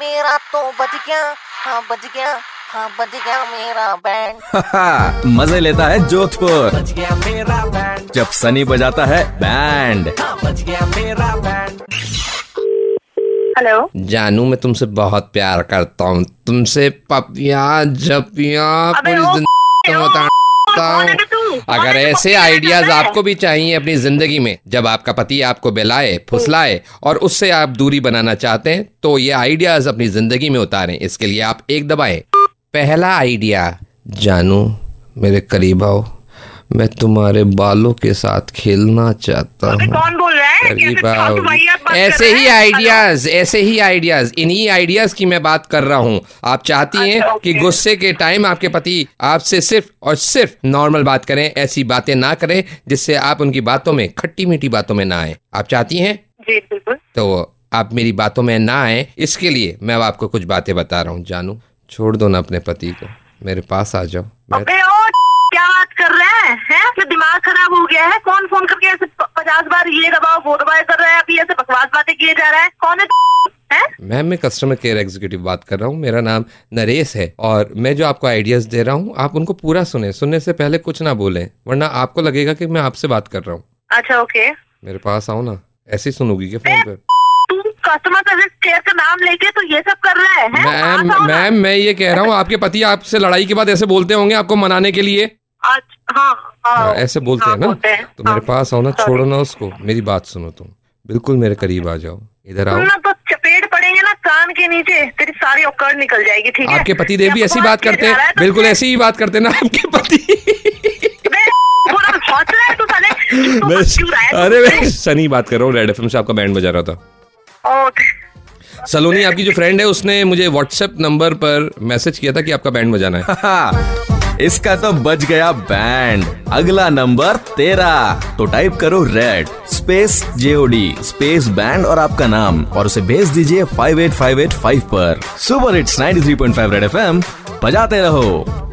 मेरा तो बज गया, हाँ बज गया, हाँ बज गया मेरा बैंड। मजे लेता है जोधपुर, बज गया मेरा बैंड, जब सनी बजाता है बैंड, हाँ बज गया मेरा बैंड। हेलो जानू, मैं तुमसे बहुत प्यार करता हूँ, तुमसे पपिया जपिया पूरी जिंदगी। अगर ऐसे आइडियाज आपको भी चाहिए अपनी जिंदगी में, जब आपका पति आपको बेलाए फुसलाए और उससे आप दूरी बनाना चाहते हैं, तो ये आइडियाज अपनी जिंदगी में उतारें। इसके लिए आप एक दबाएं। पहला आइडिया, जानू मेरे करीब आओ, मैं तुम्हारे बालों के साथ खेलना चाहता हूँ। कौन बोल रहा है? करीब आओ। ऐसे ही आइडियाज इन्हीं आइडियाज की मैं बात कर रहा हूँ। आप चाहती हैं कि गुस्से के टाइम आपके पति आपसे सिर्फ और सिर्फ नॉर्मल बात करें, ऐसी बातें ना करें जिससे आप उनकी बातों में, खट्टी मीठी बातों में ना आए। आप चाहती हैं? जी बिल्कुल। तो आप मेरी बातों में ना आए, इसके लिए मैं आपको कुछ बातें बता रहा हूँ। जानू छोड़ दो ना अपने पति को, मेरे पास आ जाओ। क्या बात कर रहे हैं? तो दिमाग खराब हो गया है? कौन फोन करके ऐसे 50 बार ये दबाओ वो दबाओ कर रहा है? अभी ऐसे बकवास बातें किए जा रहा है? कौन है? मैम मैं कस्टमर केयर एग्जीक्यूटिव बात कर रहा हूँ, मेरा नाम नरेश है, और मैं जो आपको आइडियाज दे रहा हूँ आप उनको पूरा सुने, सुनने से पहले कुछ ना बोले, वरना आपको लगेगा कि मैं आपसे बात कर रहा हूँ। अच्छा ओके, मेरे पास आओ ना, ऐसे सुनोगी के फोन पर? कस्टमर सर्विस केयर का नाम लेके तो ये सब कर रहा है? मैम मैं ये कह रहा हूँ आपके पति आपसे लड़ाई के बाद ऐसे बोलते होंगे आपको मनाने के लिए। हाँ, ऐसे बोलते हैं ना, तो मेरे पास आओ ना, छोड़ो ना उसको, मेरी बात सुनो, तुम बिल्कुल मेरे करीब आ जाओ, इधर आओ ना, तो चपेट पड़ेंगे ना कान के नीचे, तेरी सारी औकात निकल जाएगी। ठीक है, आपके पति देव भी ऐसी बात करते हैं, बिल्कुल ऐसी ही बात करते ना आपके पति। अरे सनी बात कर रहा हूँ, रेड एफएम से आपका बैंड बजा रहा था। सलोनी आपकी जो फ्रेंड है उसने मुझे व्हाट्सएप नंबर पर मैसेज किया था कि आपका बैंड बजाना है। इसका तो बज गया बैंड। अगला नंबर 13, तो टाइप करो red space JOD space band और आपका नाम, और उसे भेज दीजिए 58585 पर। सुपर हिट्स 93.5 रेड FM बजाते रहो।